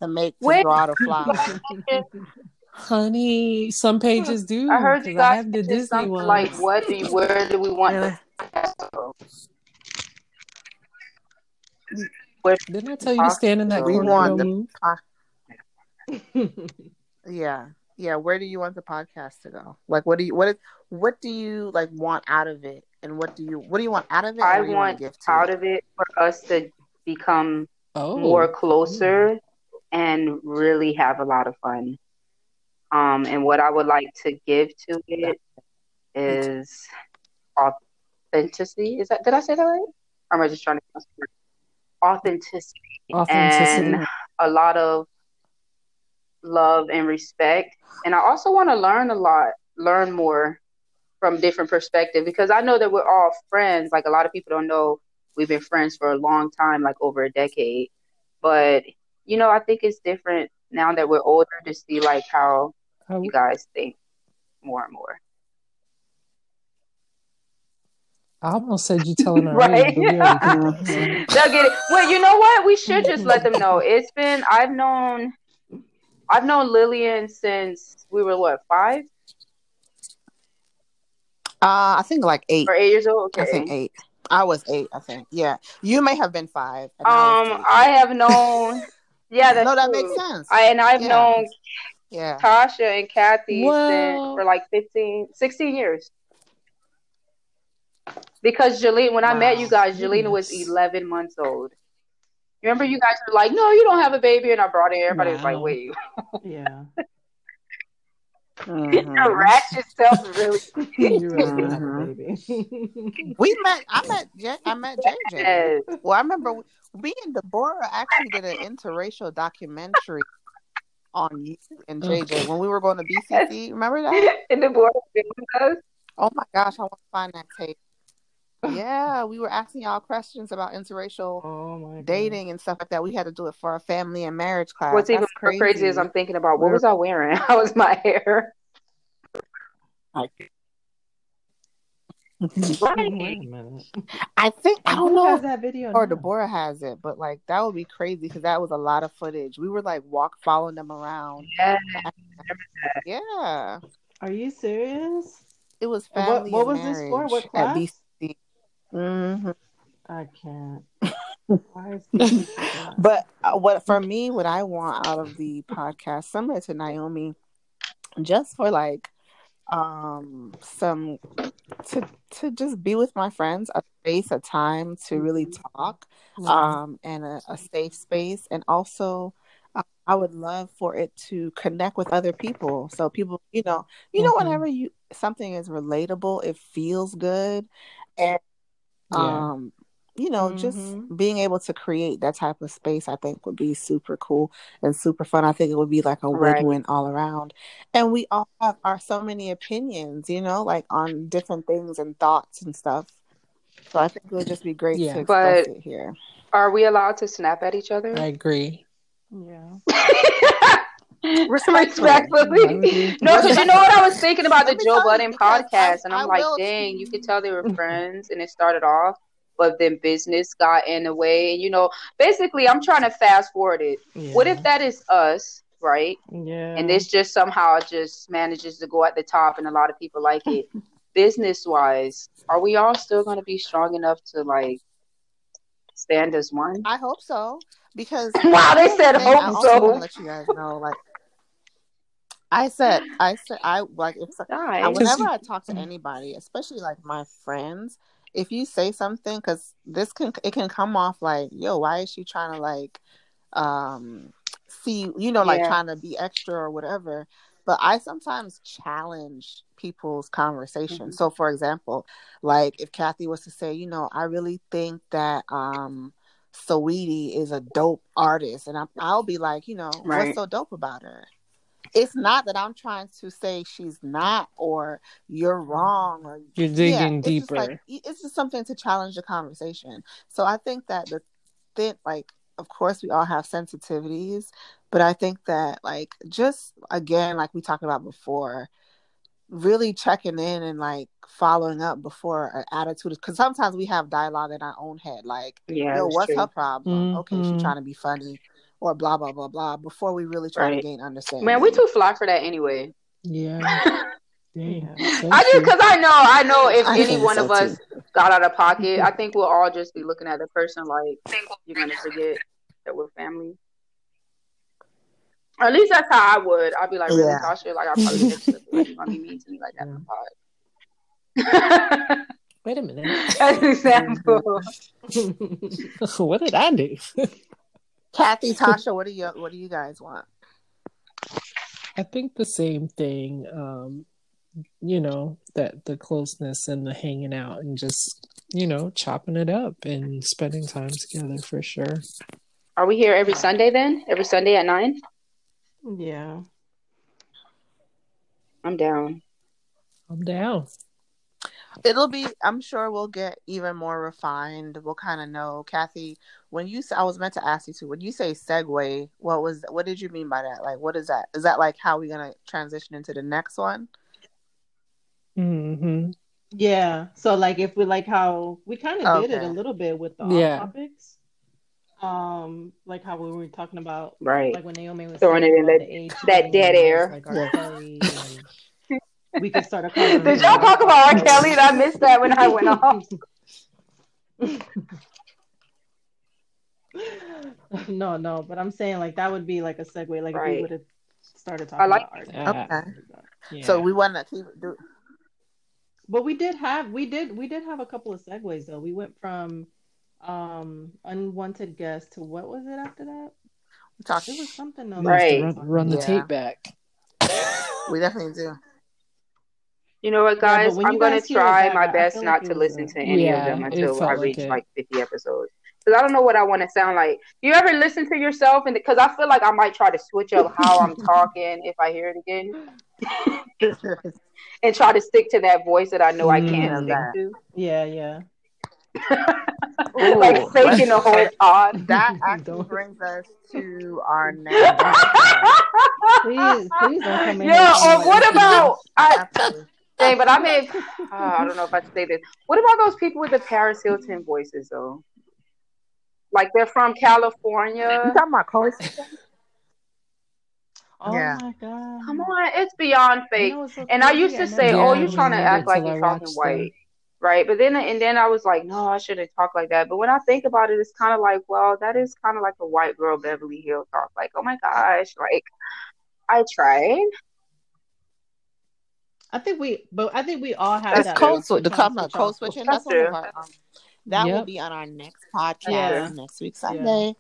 to make to draw the flower. Honey, some pages do. I heard you guys have the Disney one. Like, what do you, where do we want to go? Didn't I tell you to stand in that corner? Yeah. Yeah, where do you want the podcast to go? Like, what do you like want out of it, and what do you want out of it? I want out of it for us to become more closer and really have a lot of fun. And what I would like to give to it is authenticity. Is that did I say that right? I'm just trying to authenticity and a lot of love and respect, and I also want to learn more from different perspectives, because I know that we're all friends. Like, a lot of people don't know we've been friends for a long time, like over a decade, but you know, I think it's different now that we're older to see like how you guys think more and more. I almost said you telling her. Right. They'll get it. Well, you know what, we should just let them know. It's been I've known Lillian since we were, 5? I think like 8. Or 8 years old? Okay. I think 8. I was 8, I think. Yeah. You may have been 5. I have known. Yeah, that's that makes sense. I've known Tasha and Kathy for like 16 years. Because Jelena, when I met you guys, Jelena was 11 months old. Remember, you guys were like, "No, you don't have a baby," and I brought in everybody. Was like, "Wait, yeah, mm-hmm. ratchet stuff, really." You really have a baby. I met JJ. Well, I remember we and Deborah actually did an interracial documentary on you and JJ when we were going to BCC. Remember that? And Deborah did with us. Oh my gosh, I want to find that tape. Yeah, we were asking y'all questions about interracial dating and stuff like that. We had to do it for our family and marriage class. What's even more crazy is I'm thinking about what was I wearing? How was my hair? I think I don't know that video or now? Deborah has it, but like that would be crazy because that was a lot of footage. We were like following them around. Yeah, yeah. Are you serious? It was family. What was this for? What class? Mm-hmm. I can't. Why is this but what I want out of the podcast, similar to Naomi, just for like some to just be with my friends, a space, a time to really talk, and a safe space, and also I would love for it to connect with other people. So people, you know, whenever something is relatable, it feels good, and just being able to create that type of space, I think would be super cool and super fun. I think it would be like a win-win all around. And we all have so many opinions, like on different things and thoughts and stuff. So I think it would just be great to express it here. Are we allowed to snap at each other? I agree. Yeah. Respectfully. No, because you know what I was thinking about the Joe Budden podcast, and I'm like, dang, you could tell they were friends, and it started off, but then business got in the way, and basically, I'm trying to fast forward it. Yeah. What if that is us, right? Yeah. And this just somehow just manages to go at the top, and a lot of people like it. Business wise, are we all still going to be strong enough to like stand as one? I hope so. Because they said hope. I also want to let you guys know, like. Whenever I talk to anybody, especially like my friends, if you say something, because it can come off like, yo, why is she trying to like see, you know, like trying to be extra or whatever. But I sometimes challenge people's conversation. Mm-hmm. So, for example, like if Kathy was to say, you know, I really think that Saweetie is a dope artist, and I'll be like, you know, what's so dope about her? It's not that I'm trying to say she's not, or you're wrong, or you're digging deeper. It's just something to challenge the conversation. So I think that of course, we all have sensitivities, but I think that, like, just again, like we talked about before, really checking in and like following up before an attitude, because sometimes we have dialogue in our own head, like, yo, what's her problem? Mm-hmm. Okay, she's trying to be funny, or blah blah blah blah, before we really try to gain understanding. Man, we too fly for that anyway. Yeah. Damn, I know if any one of us got out of pocket, I think we'll all just be looking at the person like, you're gonna forget that we're family. Or at least that's how I would. I'd be like, really, Tasha? Like, I probably you're gonna be mean to me like that in the pod. Wait a minute. That's an example. What did I do? Kathy, Tasha, what do you guys want? I think the same thing. You know, that the closeness and the hanging out and just, you know, chopping it up and spending time together for sure. Are we here every Sunday then? Every Sunday at 9? Yeah. I'm down. It'll be, I'm sure we'll get even more refined. We'll kind of know. Kathy, I was meant to ask you too, when you say segue, what did you mean by that? Like, what is that? Is that like how we're going to transition into the next one? Mm-hmm. Yeah. So, like, if we like how we kind of did it a little bit with the topics, like how we were talking about, like when Naomi was throwing it in that dead air. Like, we could start a conversation. Did y'all talk about R. Kelly? I missed that when I went off. No, but I'm saying like that would be like a segue. Like if we would have started talking about R. Kelly. Okay. Yeah. So we want to keep it. But we did have a couple of segues though. We went from unwanted guest to what was it after that? We talked. It was something though. Right. Run the tape back. We definitely do. You know what, guys? I'm going to try my best not to listen to any of them until I reach like 50 episodes. Because I don't know what I want to sound like. Do you ever listen to yourself? And because I feel like I might try to switch up how I'm talking if I hear it again. And try to stick to that voice that I know I can't stick to. Yeah. Ooh, like faking the whole pod. That actually brings us to our next. please don't come in. Yeah, or what about... Dang, but I mean, I don't know if I should say this. What about those people with the Paris Hilton voices, though? Like they're from California. You talking about Coast? Oh my God! Come on, it's beyond fake. And I used to say, "Oh, you're trying to act like you're talking white, right?" But then I was like, "No, I shouldn't talk like that." But when I think about it, it's kind of like, well, that is kind of like a white girl Beverly Hills talk. Like, oh my gosh, like I tried. I think we all have that. Code switch. The talking about code switching. That's one of our, that will be on our next podcast next week Sunday.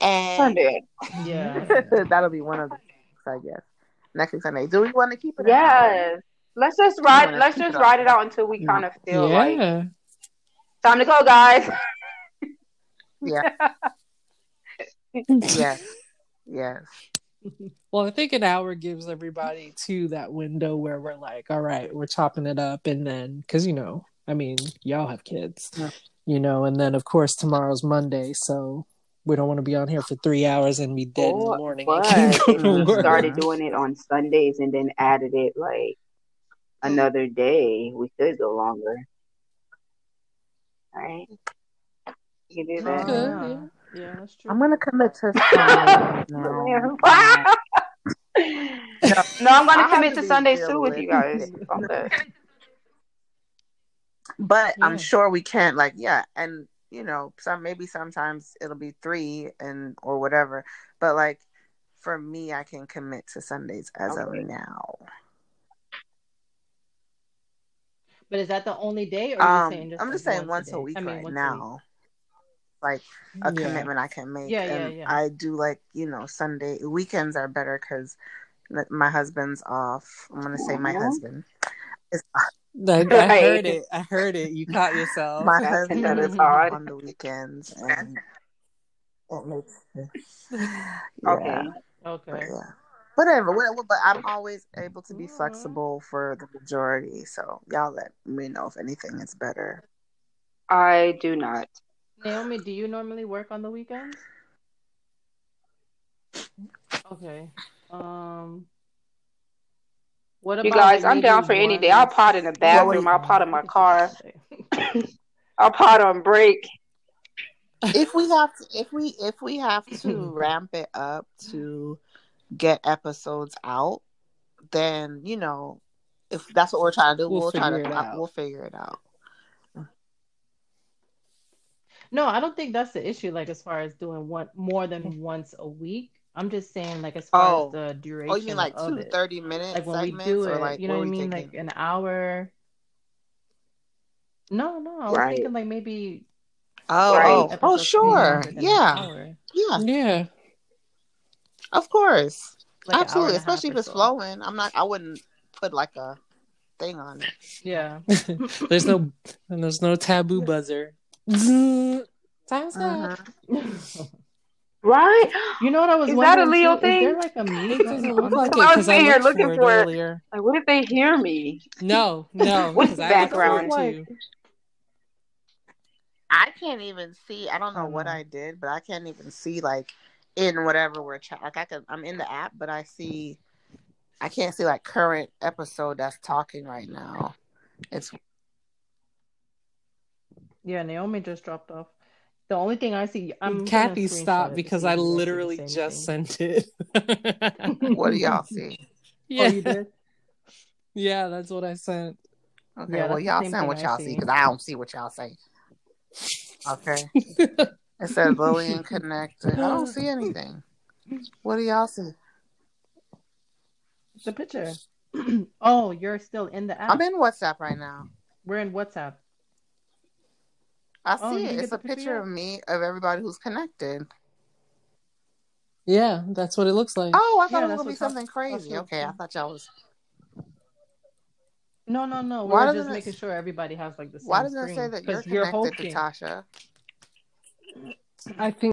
Yeah. And Sunday. Yeah, that'll be one of the things, I guess. Next week Sunday. Do we want to keep it? Yes. Let's just ride it out until we kind of feel like time to go, guys. Yes. Well, I think an hour gives everybody to that window where we're like, all right, we're chopping it up. And then, because, you know, I mean, y'all have kids, you know, and then, of course, tomorrow's Monday. So we don't want to be on here for 3 hours and be dead in the morning. We started doing it on Sundays and then added it like another day. We could go longer. All right. You can do that. Yeah. Yeah, that's true. I'm gonna commit to Sunday. No, I'm gonna commit to Sundays too with you guys. But I'm sure we can. Like, and you know, sometimes it'll be 3 and or whatever. But like for me, I can commit to Sundays as of now. But is that the only day? Or are you saying just once a week right now? like a commitment I can make. Yeah. I do like, you know, Sunday weekends are better because my husband's off. I'm gonna say my husband is off. I heard it. You caught yourself. My husband is off on the weekends, and it makes sense. Okay. Yeah. Whatever, but I'm always able to be flexible for the majority. So y'all let me know if anything is better. I do not. Naomi, do you normally work on the weekends? Okay. What about you guys? I'm down for any day. I'll pot in the bathroom. I'll pot in my car. I'll pot on break. If we have to ramp it up to get episodes out, then, you know, if that's what we're trying to do, we'll figure it out. No, I don't think that's the issue, like, as far as doing more than once a week. I'm just saying, like, as far as the duration. Oh, you mean like of 30-minute like when segments, we do it, like, you know what I mean? Thinking? Like an hour. No, I was thinking like maybe. Oh, sure. Yeah. Of course. Like absolutely. Especially if it's flowing. I wouldn't put like a thing on it. Yeah. there's no taboo buzzer. Time's up. Right? You know what I was wondering? Is that a Leo thing? Is there like a music? I was sitting here looking for it. Like, what if they hear me? No. What's background to? I can't even see. I don't know what I did, but I can't even see like in whatever we're like I'm in the app, but I can't see like current episode that's talking right now. It's Naomi just dropped off. The only thing I see, Kathy stopped because I literally just sent it. What do y'all see? Yeah. Oh, you did? Yeah, that's what I sent. Okay, well y'all send what y'all see because I don't see what y'all say. Okay. It said bullying connected. I don't see anything. What do y'all see? It's a picture. Oh, you're still in the app? I'm in WhatsApp right now. We're in WhatsApp. I see it. It's a picture of me, of everybody who's connected. Yeah, that's what it looks like. Oh, I thought it was going to be something crazy. Okay, I thought y'all was... No. We're just making sure everybody has like the same screen. Why does it say that you're connected to Tasha? I think